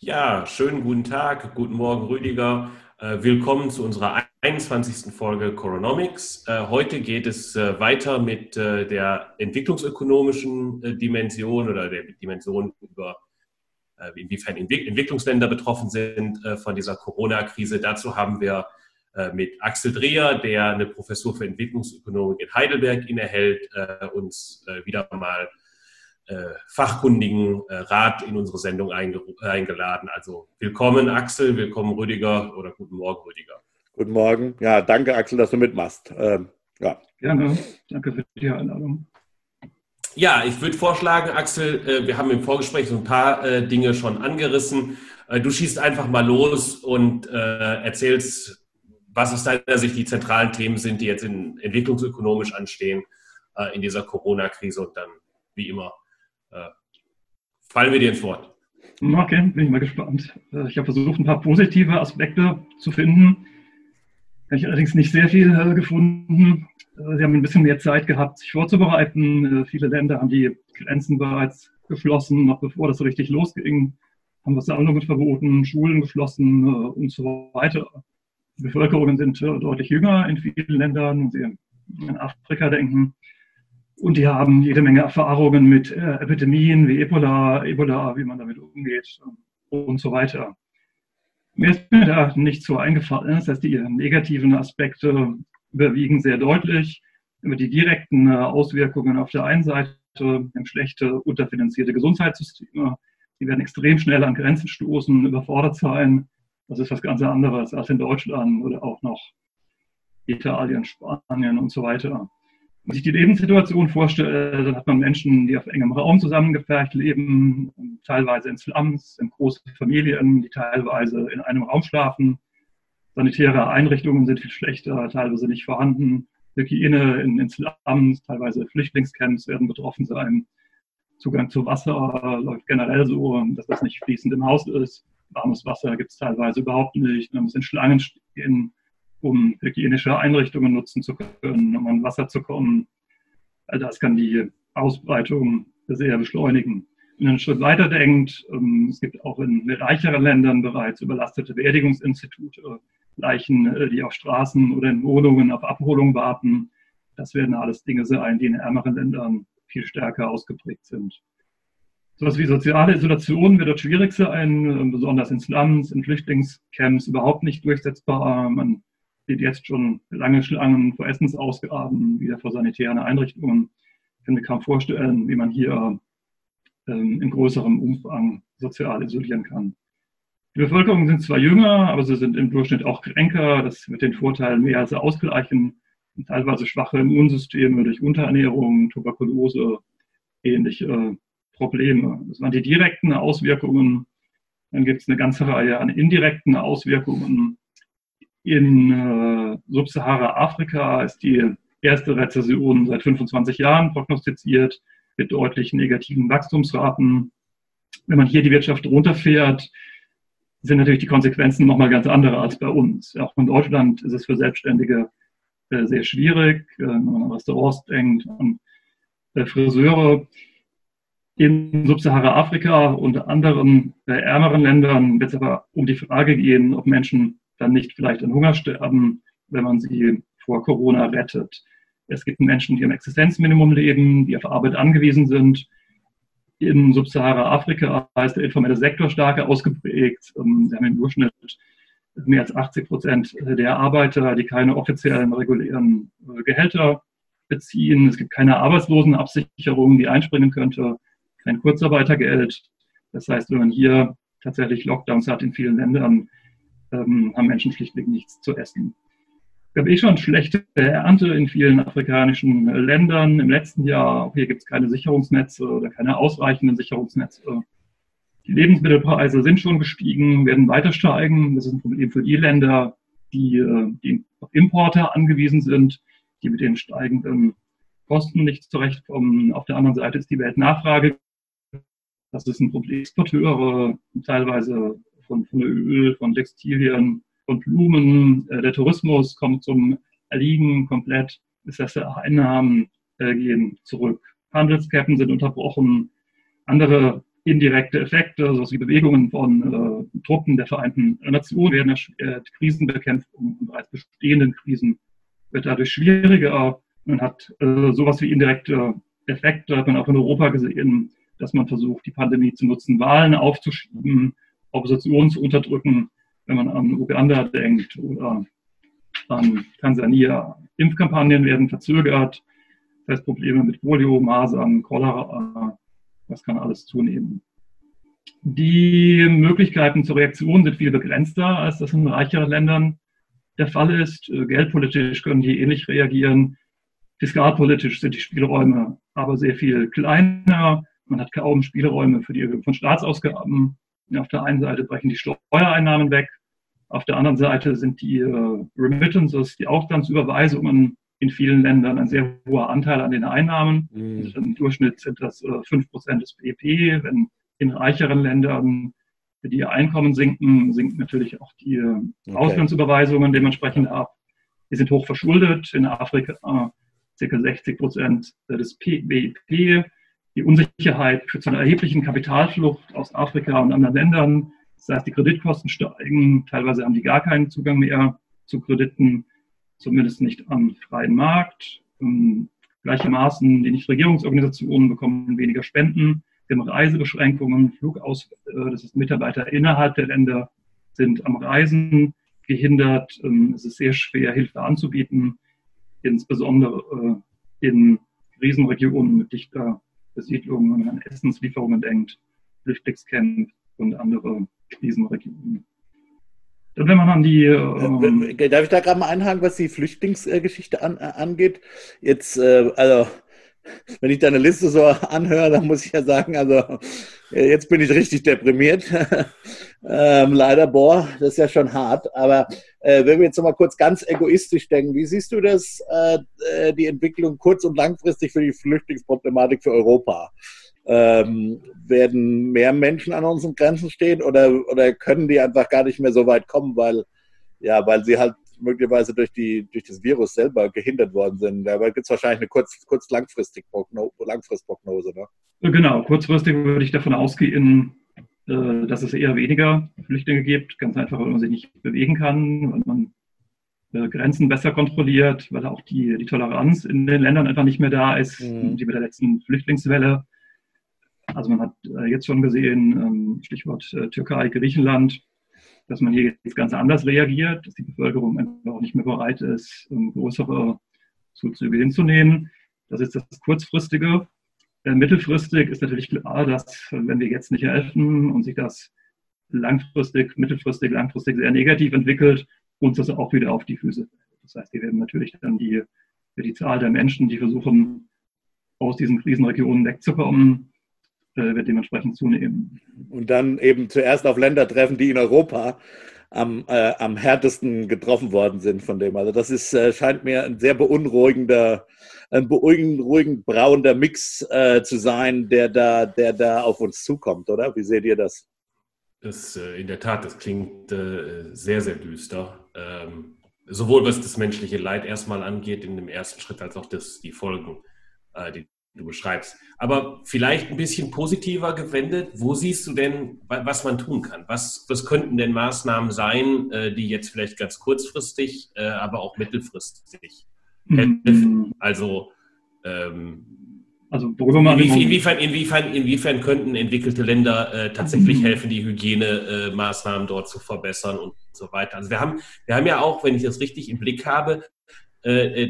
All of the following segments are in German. Ja, schönen guten Tag, guten Morgen Rüdiger. Willkommen zu unserer 21. Folge Coronomics. Heute geht es weiter mit der entwicklungsökonomischen Dimension oder der Dimension über inwiefern Entwicklungsländer betroffen sind von dieser Corona-Krise. Dazu haben wir mit Axel Dreher, der eine Professur für Entwicklungsökonomik in Heidelberg innehält, uns wieder mal fachkundigen Rat in unsere Sendung eingeladen. Also willkommen Axel, willkommen Rüdiger oder guten Morgen Rüdiger. Guten Morgen. Ja, danke Axel, dass du mitmachst. Gerne. Danke für die Einladung. Ja, ich würde vorschlagen, Axel, wir haben im Vorgespräch so ein paar Dinge schon angerissen. Du schießt einfach mal los und erzählst, was aus deiner Sicht die zentralen Themen sind, die jetzt entwicklungsökonomisch anstehen in dieser Corona-Krise, und dann, wie immer, fallen wir dir ins Wort. Okay, bin ich mal gespannt. Ich habe versucht, ein paar positive Aspekte zu finden. Ich habe allerdings nicht sehr viel gefunden. Sie haben ein bisschen mehr Zeit gehabt, sich vorzubereiten. Viele Länder haben die Grenzen bereits geschlossen, noch bevor das so richtig losging. Haben Versammlungen verboten, Schulen geschlossen und so weiter. Die Bevölkerungen sind deutlich jünger in vielen Ländern, wenn Sie an Afrika denken. Und die haben jede Menge Erfahrungen mit Epidemien wie Ebola, wie man damit umgeht und so weiter. Mir ist mir da nicht so eingefallen. Das heißt, die negativen Aspekte überwiegen sehr deutlich. Über die direkten Auswirkungen auf der einen Seite, schlechte, unterfinanzierte Gesundheitssysteme, die werden extrem schnell an Grenzen stoßen, überfordert sein. Das ist was ganz anderes als in Deutschland oder auch noch Italien, Spanien und so weiter. Wenn man sich die Lebenssituation vorstellt, dann hat man Menschen, die auf engem Raum zusammengepfercht leben, teilweise in Slums, in großen Familien, die teilweise in einem Raum schlafen. Sanitäre Einrichtungen sind viel schlechter, teilweise nicht vorhanden. Hygiene in Slums, teilweise Flüchtlingscamps werden betroffen sein. Zugang zu Wasser läuft generell so, dass das nicht fließend im Haus ist. Warmes Wasser gibt es teilweise überhaupt nicht. Man muss in Schlangen stehen, um hygienische Einrichtungen nutzen zu können, um an Wasser zu kommen. Also das kann die Ausbreitung sehr beschleunigen. Wenn man einen Schritt weiter denkt, es gibt auch in reicheren Ländern bereits überlastete Beerdigungsinstitute, Leichen, die auf Straßen oder in Wohnungen auf Abholung warten. Das werden alles Dinge sein, die in ärmeren Ländern viel stärker ausgeprägt sind. Sowas wie soziale Isolation wird dort schwierig sein, besonders in Slums, in Flüchtlingscamps überhaupt nicht durchsetzbar. Man sieht jetzt schon lange Schlangen vor Essensausgaben, wieder vor sanitären Einrichtungen. Ich kann mir kaum vorstellen, wie man hier in größerem Umfang sozial isolieren kann. Die Bevölkerung sind zwar jünger, aber sie sind im Durchschnitt auch kränker. Das wird den Vorteil mehr als ausgleichen. Teilweise schwache Immunsysteme durch Unterernährung, Tuberkulose, ähnliche Probleme. Das waren die direkten Auswirkungen. Dann gibt es eine ganze Reihe an indirekten Auswirkungen. In Sub-Sahara-Afrika ist die erste Rezession seit 25 Jahren prognostiziert mit deutlich negativen Wachstumsraten. Wenn man hier die Wirtschaft runterfährt, sind natürlich die Konsequenzen nochmal ganz andere als bei uns. Auch in Deutschland ist es für Selbstständige sehr schwierig, wenn man an Restaurants denkt, an Friseure. In Sub-Sahara-Afrika und anderen ärmeren Ländern wird es aber um die Frage gehen, ob Menschen dann nicht vielleicht an Hunger sterben, wenn man sie vor Corona rettet. Es gibt Menschen, die im Existenzminimum leben, die auf Arbeit angewiesen sind. In Sub-Sahara-Afrika ist der informelle Sektor stark ausgeprägt. Wir haben im Durchschnitt mehr als 80% der Arbeiter, die keine offiziellen, regulären Gehälter beziehen. Es gibt keine Arbeitslosenabsicherung, die einspringen könnte, kein Kurzarbeitergeld. Das heißt, wenn man hier tatsächlich Lockdowns hat in vielen Ländern, haben Menschen schlichtweg nichts zu essen. Es gab schon schlechte Ernte in vielen afrikanischen Ländern im letzten Jahr. Auch hier gibt es keine Sicherungsnetze oder keine ausreichenden Sicherungsnetze. Die Lebensmittelpreise sind schon gestiegen, werden weiter steigen. Das ist ein Problem für die Länder, die auf Importe angewiesen sind, die mit den steigenden Kosten nicht zurechtkommen. Auf der anderen Seite ist die Weltnachfrage. Das ist ein Problem. Exporteure, teilweise von Öl, von Textilien, von Blumen. Der Tourismus kommt zum Erliegen komplett. Das heißt, Einnahmen gehen zurück. Handelsketten sind unterbrochen. Andere indirekte Effekte, so also wie Bewegungen von Truppen der Vereinten Nationen werden Krisenbekämpfung und als bestehenden Krisen wird dadurch schwieriger. Man hat sowas wie indirekte Effekte, hat man auch in Europa gesehen, dass man versucht, die Pandemie zu nutzen, Wahlen aufzuschieben, Opposition zu unterdrücken, wenn man an Uganda denkt oder an Tansania. Impfkampagnen werden verzögert, das heißt Probleme mit Polio, Masern, Cholera, das kann alles zunehmen. Die Möglichkeiten zur Reaktion sind viel begrenzter, als das in reicheren Ländern der Fall ist. Geldpolitisch können die ähnlich reagieren. Fiskalpolitisch sind die Spielräume aber sehr viel kleiner. Man hat kaum Spielräume für die Erhöhung von Staatsausgaben. Auf der einen Seite brechen die Steuereinnahmen weg. Auf der anderen Seite sind die Remittances, die Auslandsüberweisungen in vielen Ländern ein sehr hoher Anteil an den Einnahmen. Also im Durchschnitt sind das 5% des BIP. Wenn in reicheren Ländern die Einkommen sinken, sinken natürlich auch die Auslandsüberweisungen dementsprechend ab. Die sind hoch verschuldet. In Afrika ca. 60% des BIP. Die Unsicherheit führt zu einer erheblichen Kapitalflucht aus Afrika und anderen Ländern. Das heißt, die Kreditkosten steigen. Teilweise haben die gar keinen Zugang mehr zu Krediten, zumindest nicht am freien Markt. Gleichermaßen die Nichtregierungsorganisationen bekommen weniger Spenden. Wir haben Reisebeschränkungen, Flugausfälle, das heißt, Mitarbeiter innerhalb der Länder sind am Reisen gehindert. Es ist sehr schwer, Hilfe anzubieten, insbesondere in Krisenregionen mit dichter Besiedlung, wenn man an Essenslieferungen denkt, Flüchtlingscamp und andere Krisenregionen. Dann, wenn man an die, darf ich da gerade mal einhaken, was die Flüchtlingsgeschichte angeht? Jetzt, also, wenn ich deine Liste so anhöre, dann muss ich ja sagen, also, jetzt bin ich richtig deprimiert. Leider, boah, das ist ja schon hart. Aber wenn wir jetzt nochmal kurz ganz egoistisch denken, wie siehst du das, die Entwicklung kurz- und langfristig für die Flüchtlingsproblematik für Europa? Werden mehr Menschen an unseren Grenzen stehen oder können die einfach gar nicht mehr so weit kommen, weil sie halt möglicherweise durch das Virus selber gehindert worden sind? Dabei gibt es wahrscheinlich eine Langfristprognose, ne? Genau, kurzfristig würde ich davon ausgehen, dass es eher weniger Flüchtlinge gibt, ganz einfach, weil man sich nicht bewegen kann, weil man Grenzen besser kontrolliert, weil auch die Toleranz in den Ländern einfach nicht mehr da ist, die mit der letzten Flüchtlingswelle. Also man hat jetzt schon gesehen, Stichwort Türkei, Griechenland, dass man hier jetzt ganz anders reagiert, dass die Bevölkerung einfach auch nicht mehr bereit ist, größere Zuzüge hinzunehmen. Das ist das Kurzfristige. Mittelfristig ist natürlich klar, dass wenn wir jetzt nicht helfen und sich das mittelfristig sehr negativ entwickelt, uns das auch wieder auf die Füße fällt. Das heißt, wir werden natürlich dann die Zahl der Menschen, die versuchen, aus diesen Krisenregionen wegzukommen, wird dementsprechend zunehmen. Und dann eben zuerst auf Länder treffen, die in Europa am härtesten getroffen worden sind von dem. Also das ist, scheint mir ein sehr beunruhigend brauner Mix zu sein, der da auf uns zukommt, oder? Wie seht ihr das? Das in der Tat, das klingt sehr, sehr düster. Sowohl was das menschliche Leid erstmal angeht in dem ersten Schritt, als auch die Folgen, die du beschreibst. Aber vielleicht ein bisschen positiver gewendet, wo siehst du denn, was man tun kann? Was könnten denn Maßnahmen sein, die jetzt vielleicht ganz kurzfristig, aber auch mittelfristig helfen? Also inwiefern könnten entwickelte Länder tatsächlich helfen, die Hygienemaßnahmen dort zu verbessern und so weiter? Also wir haben ja auch, wenn ich das richtig im Blick habe,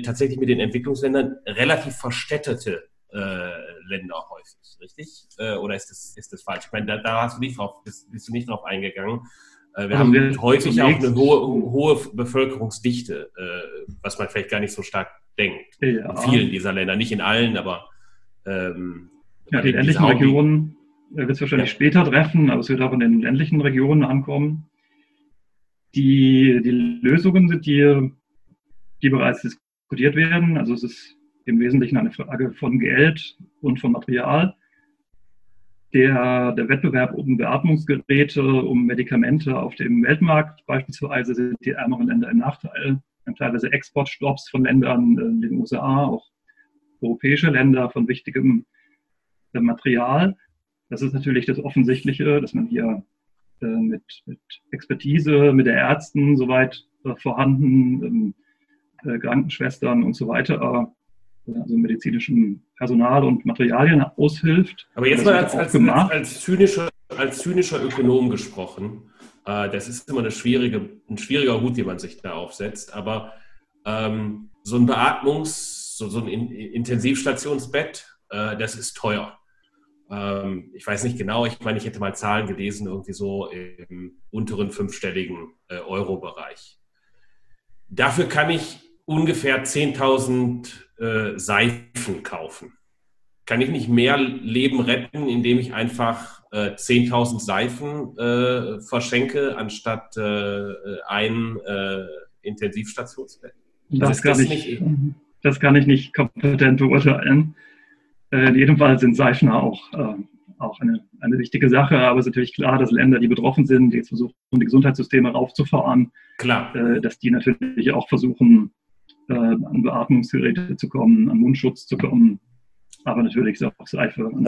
tatsächlich mit den Entwicklungsländern relativ verstädtete Länder häufig, richtig? Oder ist das falsch? Ich meine, da bist du nicht drauf eingegangen. Wir haben häufig auch eine hohe Bevölkerungsdichte, was man vielleicht gar nicht so stark denkt. Ja. In vielen dieser Länder, nicht in allen, aber die ländlichen Regionen wird es wahrscheinlich später treffen, aber es wird auch in den ländlichen Regionen ankommen. Die Lösungen sind die bereits diskutiert werden. Also es ist im Wesentlichen eine Frage von Geld und von Material. Der Wettbewerb um Beatmungsgeräte, um Medikamente auf dem Weltmarkt beispielsweise sind die ärmeren Länder im Nachteil. Wir haben teilweise Exportstopps von Ländern in den USA, auch europäische Länder von wichtigem Material. Das ist natürlich das Offensichtliche, dass man hier mit Expertise, mit der Ärzten soweit vorhanden, Krankenschwestern und so weiter, also medizinischem Personal und Materialien aushilft. Aber jetzt mal als zynischer Ökonom gesprochen. Das ist immer ein schwieriger Hut, den man sich da aufsetzt. Aber so ein so ein Intensivstationsbett, das ist teuer. Ich weiß nicht genau, ich meine, ich hätte mal Zahlen gelesen, irgendwie so im unteren fünfstelligen Euro-Bereich. Dafür kann ich ungefähr 10.000 Seifen kaufen. Kann ich nicht mehr Leben retten, indem ich einfach 10.000 Seifen verschenke, anstatt ein Intensivstationsbett? Das kann ich nicht kompetent beurteilen. In jedem Fall sind Seifen auch eine wichtige Sache, aber es ist natürlich klar, dass Länder, die betroffen sind, die jetzt versuchen, die Gesundheitssysteme raufzufahren, klar. Dass die natürlich auch versuchen, an Beatmungsgeräte zu kommen, an Mundschutz zu kommen, aber natürlich auch Seife. Und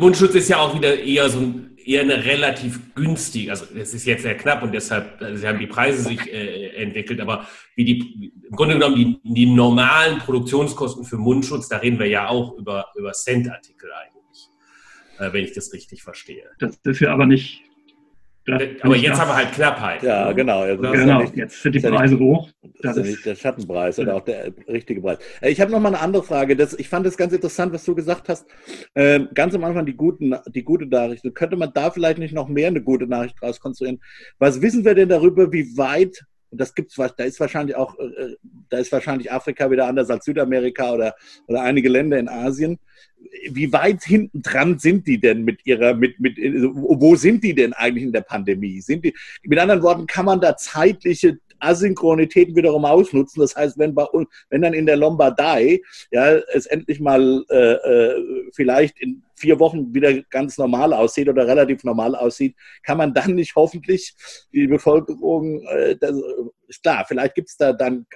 Mundschutz ist ja auch wieder eher eine relativ günstige, also es ist jetzt sehr knapp und deshalb haben die Preise sich entwickelt, aber im Grunde genommen die normalen Produktionskosten für Mundschutz, da reden wir ja auch über Centartikel eigentlich, wenn ich das richtig verstehe. Das ist ja aber nicht... Aber jetzt haben wir halt Knappheit. Ja, genau. Jetzt sind die Preise hoch. Das ist nicht der Schattenpreis oder auch der richtige Preis. Ich habe noch mal eine andere Frage. Ich fand das ganz interessant, was du gesagt hast. Ganz am Anfang die gute Nachricht. Könnte man da vielleicht nicht noch mehr eine gute Nachricht draus konstruieren? Was wissen wir denn darüber, wie weit, da ist wahrscheinlich Afrika wieder anders als Südamerika oder einige Länder in Asien. Wie weit hinten dran sind die denn wo sind die denn eigentlich in der Pandemie? Mit anderen Worten, kann man da zeitliche Asynchronitäten wiederum ausnutzen? Das heißt, wenn dann in der Lombardei es endlich mal vielleicht in 4 Wochen wieder ganz normal aussieht oder relativ normal aussieht, kann man dann nicht hoffentlich die Bevölkerung, ist klar, vielleicht gibt es da dann,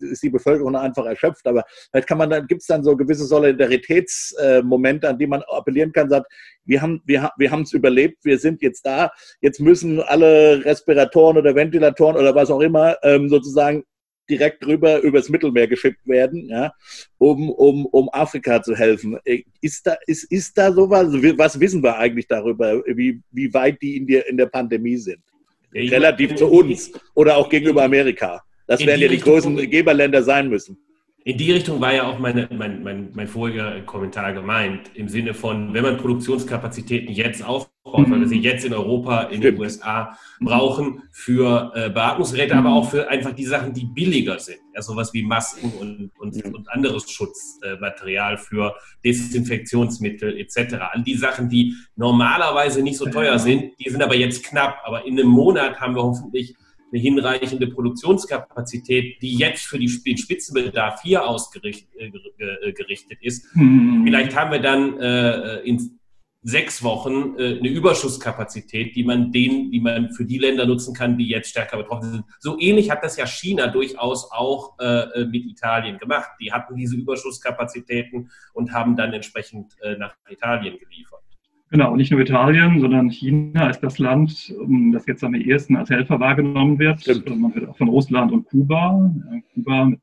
ist die Bevölkerung einfach erschöpft, aber vielleicht gibt es dann so gewisse Solidaritätsmomente, an die man appellieren kann, sagt, wir haben es überlebt, wir sind jetzt da, jetzt müssen alle Respiratoren oder Ventilatoren oder was auch immer sozusagen direkt drüber übers Mittelmeer geschippt werden, ja, um Afrika zu helfen. Ist da sowas? Was wissen wir eigentlich darüber, wie weit die in der Pandemie sind? Relativ zu uns oder auch gegenüber Amerika. Das werden ja die großen Geberländer sein müssen. In die Richtung war ja auch mein voriger Kommentar gemeint, im Sinne von, wenn man Produktionskapazitäten jetzt aufbaut, weil wir sie jetzt in Europa, in den USA brauchen, für Beatmungsgeräte, aber auch für einfach die Sachen, die billiger sind. Also sowas wie Masken und anderes Schutzmaterial für Desinfektionsmittel etc. All die Sachen, die normalerweise nicht so teuer sind, die sind aber jetzt knapp. Aber in einem Monat haben wir hoffentlich eine hinreichende Produktionskapazität, die jetzt für den Spitzenbedarf hier ausgerichtet ist. Vielleicht haben wir dann in 6 Wochen eine Überschusskapazität, die man für die Länder nutzen kann, die jetzt stärker betroffen sind. So ähnlich hat das ja China durchaus auch mit Italien gemacht. Die hatten diese Überschusskapazitäten und haben dann entsprechend nach Italien geliefert. Genau, nicht nur Italien, sondern China ist das Land, das jetzt am ehesten als Helfer wahrgenommen wird. Man hört auch von Russland und Kuba. Kuba mit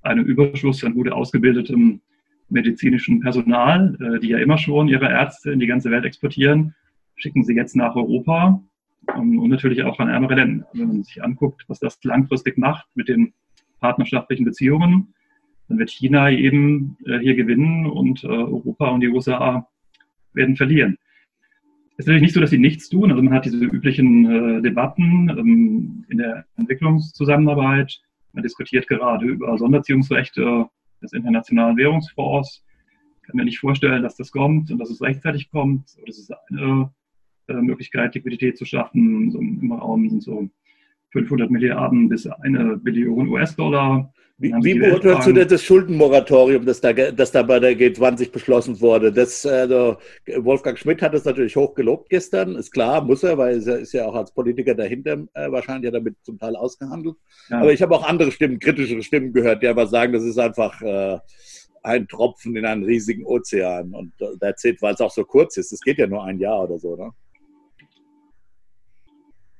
einem Überschuss an gut ausgebildetem medizinischem Personal, die ja immer schon ihre Ärzte in die ganze Welt exportieren, schicken sie jetzt nach Europa und natürlich auch an ärmere Länder. Wenn man sich anguckt, was das langfristig macht mit den partnerschaftlichen Beziehungen, dann wird China eben hier gewinnen und Europa und die USA werden verlieren. Es ist natürlich nicht so, dass sie nichts tun. Also man hat diese üblichen Debatten in der Entwicklungszusammenarbeit. Man diskutiert gerade über Sonderziehungsrechte des Internationalen Währungsfonds. Ich kann mir nicht vorstellen, dass das kommt und dass es rechtzeitig kommt. Oder es ist eine Möglichkeit, Liquidität zu schaffen. So im Raum sind so 500 Milliarden bis 1 Billion US-Dollar. Wie beurteilst du denn das Schuldenmoratorium, das da bei der G20 beschlossen wurde? Wolfgang Schmidt hat es natürlich hochgelobt gestern, ist klar, muss er, weil er ist ja auch als Politiker dahinter wahrscheinlich damit zum Teil ausgehandelt. Ja. Aber ich habe auch andere Stimmen, kritischere Stimmen gehört, die aber sagen, das ist einfach ein Tropfen in einen riesigen Ozean. Und that's it, weil es auch so kurz ist. Es geht ja nur ein Jahr oder so, ne?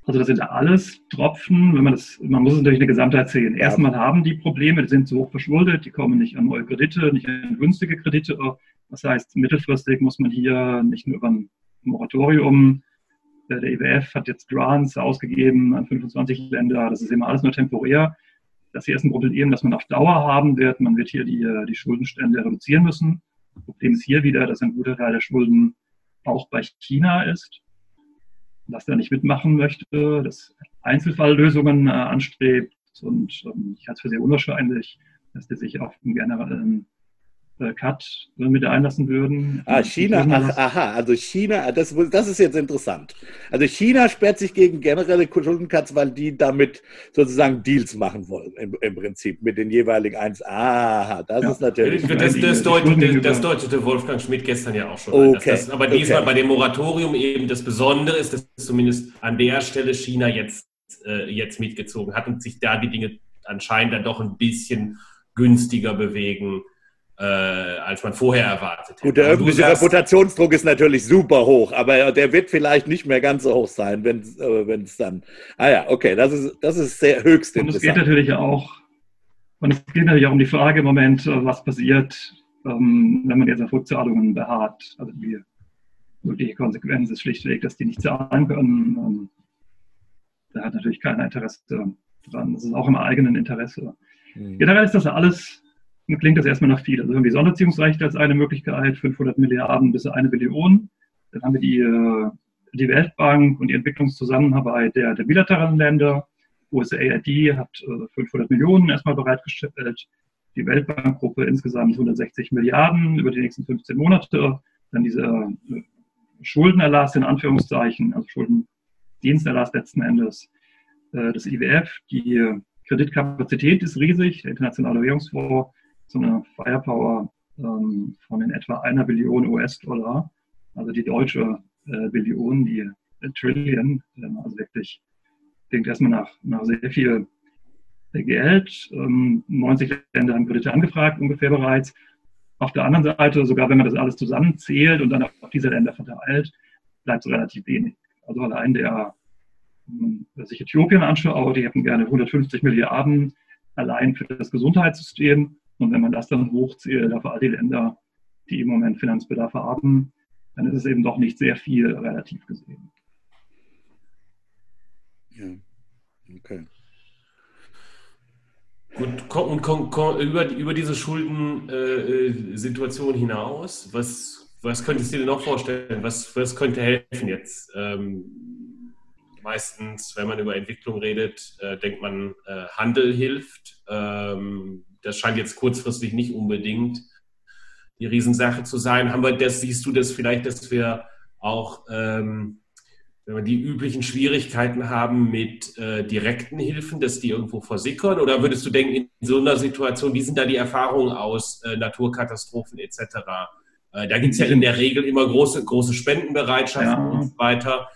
Also das sind alles Tropfen, wenn man das, man muss es natürlich eine Gesamtheit sehen. Erstmal haben die Probleme, die sind zu hoch verschuldet, die kommen nicht an neue Kredite, nicht an günstige Kredite. Das heißt, mittelfristig muss man hier nicht nur über ein Moratorium, der IWF hat jetzt Grants ausgegeben an 25 Länder, das ist eben alles nur temporär. Das hier ist ein Problem, das man auf Dauer haben wird. Man wird hier die Schuldenstände reduzieren müssen. Das Problem ist hier wieder, dass ein guter Teil der Schulden auch bei China ist, dass er nicht mitmachen möchte, dass Einzelfalllösungen anstrebt. Und ich halte es für sehr unwahrscheinlich, dass die sich auf einen generellen Cut mit einlassen würden. Ah, China, also China, das ist jetzt interessant. Also China sperrt sich gegen generelle Schuldencuts, weil die damit sozusagen Deals machen wollen, im Prinzip, mit den jeweiligen Einzelnen. Aha, das ist natürlich... Das deutete Wolfgang Schmidt gestern ja auch schon. Okay. Aber diesmal bei dem Moratorium eben das Besondere ist, dass zumindest an der Stelle China jetzt mitgezogen hat und sich da die Dinge anscheinend dann doch ein bisschen günstiger bewegen, als man vorher erwartet hätte. Gut, der öffentliche Reputationsdruck ist natürlich super hoch, aber der wird vielleicht nicht mehr ganz so hoch sein, wenn es dann... Ah ja, okay, das ist sehr höchst interessant. Und es geht natürlich auch um die Frage im Moment, was passiert, wenn man jetzt auf Rückzahlungen beharrt. Also die mögliche Konsequenz ist schlichtweg, dass die nicht zahlen können. Da hat natürlich keiner Interesse dran. Das ist auch im eigenen Interesse. Generell ist das alles... Klingt das erstmal nach viel. Also haben wir Sonderziehungsrechte als eine Möglichkeit, 500 Milliarden bis 1 Billion. Dann haben wir die Weltbank und die Entwicklungszusammenarbeit der bilateralen Länder. USAID hat 500 Millionen erstmal bereitgestellt. Die Weltbankgruppe insgesamt 160 Milliarden über die nächsten 15 Monate. Dann dieser Schuldenerlass in Anführungszeichen, also Schuldendiensterlass letzten Endes des IWF. Die Kreditkapazität ist riesig, der Internationale Währungsfonds. So eine Firepower von in etwa 1 Billion US-Dollar, also die deutsche Billion, die Trillion, also wirklich klingt erstmal nach sehr viel Geld. 90 Länder haben Kredite angefragt, ungefähr bereits. Auf der anderen Seite, sogar wenn man das alles zusammenzählt und dann auf diese Länder verteilt, bleibt es relativ wenig. Also allein wenn sich Äthiopien anschaut, die hätten gerne 150 Milliarden allein für das Gesundheitssystem. Und wenn man das dann hochzählt auf all die Länder, die im Moment Finanzbedarf haben, dann ist es eben doch nicht sehr viel relativ gesehen. Ja, okay. Gut, über diese Schuldensituation hinaus, was könntest du dir noch vorstellen? Was könnte helfen jetzt? Meistens, wenn man über Entwicklung redet, denkt man, Handel hilft. Das scheint jetzt kurzfristig nicht unbedingt die Riesensache zu sein. Siehst du das vielleicht, dass wir auch wenn wir die üblichen Schwierigkeiten haben mit direkten Hilfen, dass die irgendwo versickern? Oder würdest du denken, in so einer Situation, wie sind da die Erfahrungen aus Naturkatastrophen etc.? Da gibt es ja in der Regel immer große Spendenbereitschaften und so weiter.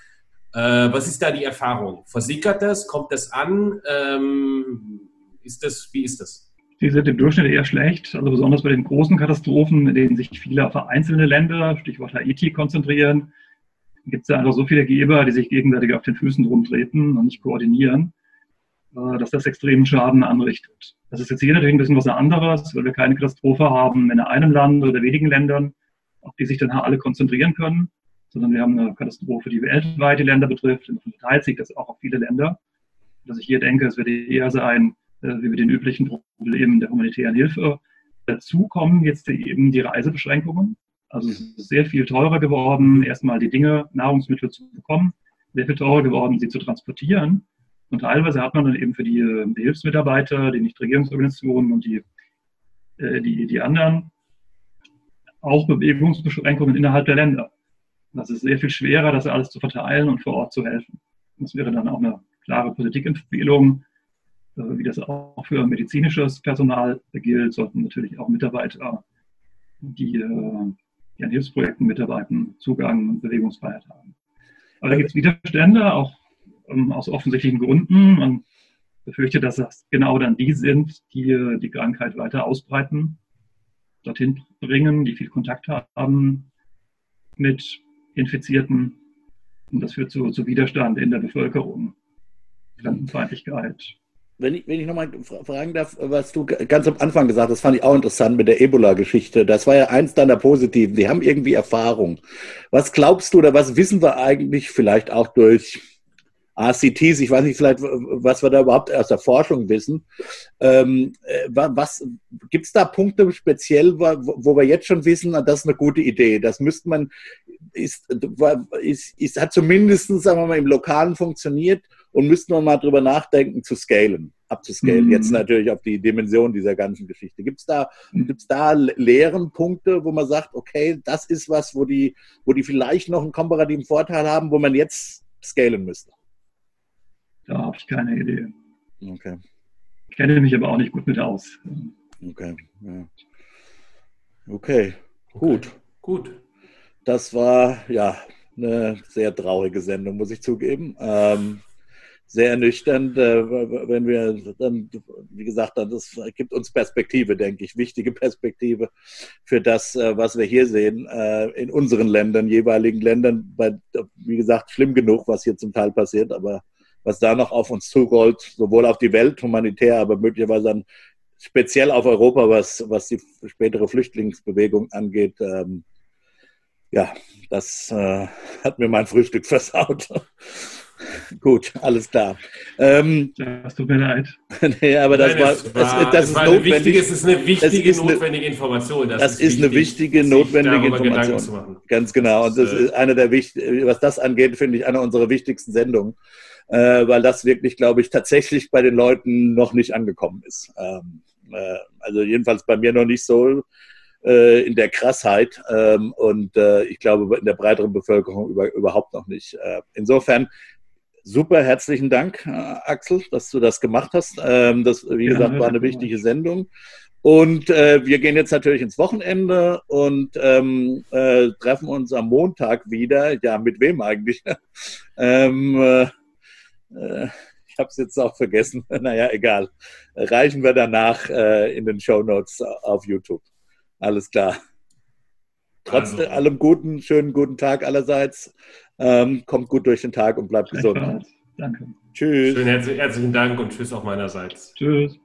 Was ist da die Erfahrung? Versickert das? Kommt das an? Wie ist das? Die sind im Durchschnitt eher schlecht, also besonders bei den großen Katastrophen, in denen sich viele auf einzelne Länder, Stichwort Haiti, konzentrieren, gibt es da einfach so viele Geber, die sich gegenseitig auf den Füßen rumtreten und nicht koordinieren, dass das extremen Schaden anrichtet. Das ist jetzt hier natürlich ein bisschen was anderes, weil wir keine Katastrophe haben in einem Land oder wenigen Ländern, auf die sich dann alle konzentrieren können, sondern wir haben eine Katastrophe, die weltweit die Länder betrifft, und verteilt sich das auch auf viele Länder. Dass ich hier denke, es wird eher sein, wie mit den üblichen Problemen der humanitären Hilfe. Dazu kommen jetzt eben die Reisebeschränkungen. Also es ist sehr viel teurer geworden, erstmal die Dinge, Nahrungsmittel zu bekommen, sehr viel teurer geworden, sie zu transportieren. Und teilweise hat man dann eben für die Hilfsmitarbeiter, die Nichtregierungsorganisationen und die anderen auch Bewegungsbeschränkungen innerhalb der Länder. Das ist sehr viel schwerer, das alles zu verteilen und vor Ort zu helfen. Das wäre dann auch eine klare Politikempfehlung, wie das auch für medizinisches Personal gilt, sollten natürlich auch Mitarbeiter, die an Hilfsprojekten mitarbeiten, Zugang und Bewegungsfreiheit haben. Aber da gibt es Widerstände, auch aus offensichtlichen Gründen. Man befürchtet, dass das genau dann die sind, die Krankheit weiter ausbreiten. dorthin bringen, die viel Kontakt haben mit Infizierten. Und das führt zu Widerstand in der Bevölkerung, Fremdenfeindlichkeit. Wenn ich nochmal fragen darf, was du ganz am Anfang gesagt hast, das fand ich auch interessant mit der Ebola-Geschichte. Das war ja eins deiner Positiven. Sie haben irgendwie Erfahrung. Was glaubst du oder was wissen wir eigentlich vielleicht auch durch RCTs? Ich weiß nicht, vielleicht, was wir da überhaupt aus der Forschung wissen. Gibt es da Punkte speziell, wo wir jetzt schon wissen, das ist eine gute Idee? Das müsste man, hat zumindest, sagen wir mal, im Lokalen funktioniert. Und müssten wir mal drüber nachdenken, abzuscalen. Jetzt natürlich auf die Dimension dieser ganzen Geschichte. Gibt's da leeren Punkte, wo man sagt, okay, das ist was, wo die vielleicht noch einen komparativen Vorteil haben, wo man jetzt scalen müsste? Da habe ich keine Idee. Okay. Ich kenne mich aber auch nicht gut mit aus. Okay. Ja. Okay. Gut. Das war, ja, eine sehr traurige Sendung, muss ich zugeben. Sehr ernüchternd, wenn wir dann, wie gesagt, das gibt uns Perspektive, denke ich, wichtige Perspektive für das, was wir hier sehen, in unseren Ländern, jeweiligen Ländern, weil, wie gesagt, schlimm genug, was hier zum Teil passiert, aber was da noch auf uns zurollt, sowohl auf die Welt, humanitär, aber möglicherweise dann speziell auf Europa, was die spätere Flüchtlingsbewegung angeht, ja, das hat mir mein Frühstück versaut. Gut, alles klar. Das tut mir leid. Nee, aber das ist eine wichtige, notwendige Information. Das ist eine wichtige, notwendige Information. Ganz genau. Und das ist eine der wichtigen, was das angeht, finde ich, eine unserer wichtigsten Sendungen, weil das wirklich, glaube ich, tatsächlich bei den Leuten noch nicht angekommen ist. Also jedenfalls bei mir noch nicht so in der Krassheit und ich glaube in der breiteren Bevölkerung überhaupt noch nicht. Insofern super, herzlichen Dank, Axel, dass du das gemacht hast. Das, wie gesagt, war eine wichtige Sendung. Und wir gehen jetzt natürlich ins Wochenende und treffen uns am Montag wieder. Ja, mit wem eigentlich? Ich habe es jetzt auch vergessen. Naja, egal. Reichen wir danach in den Shownotes auf YouTube. Alles klar. Trotz allem Guten, schönen guten Tag allerseits. Kommt gut durch den Tag und bleibt gesund. Danke. Tschüss. Schönen herzlichen Dank und tschüss auch meinerseits. Tschüss.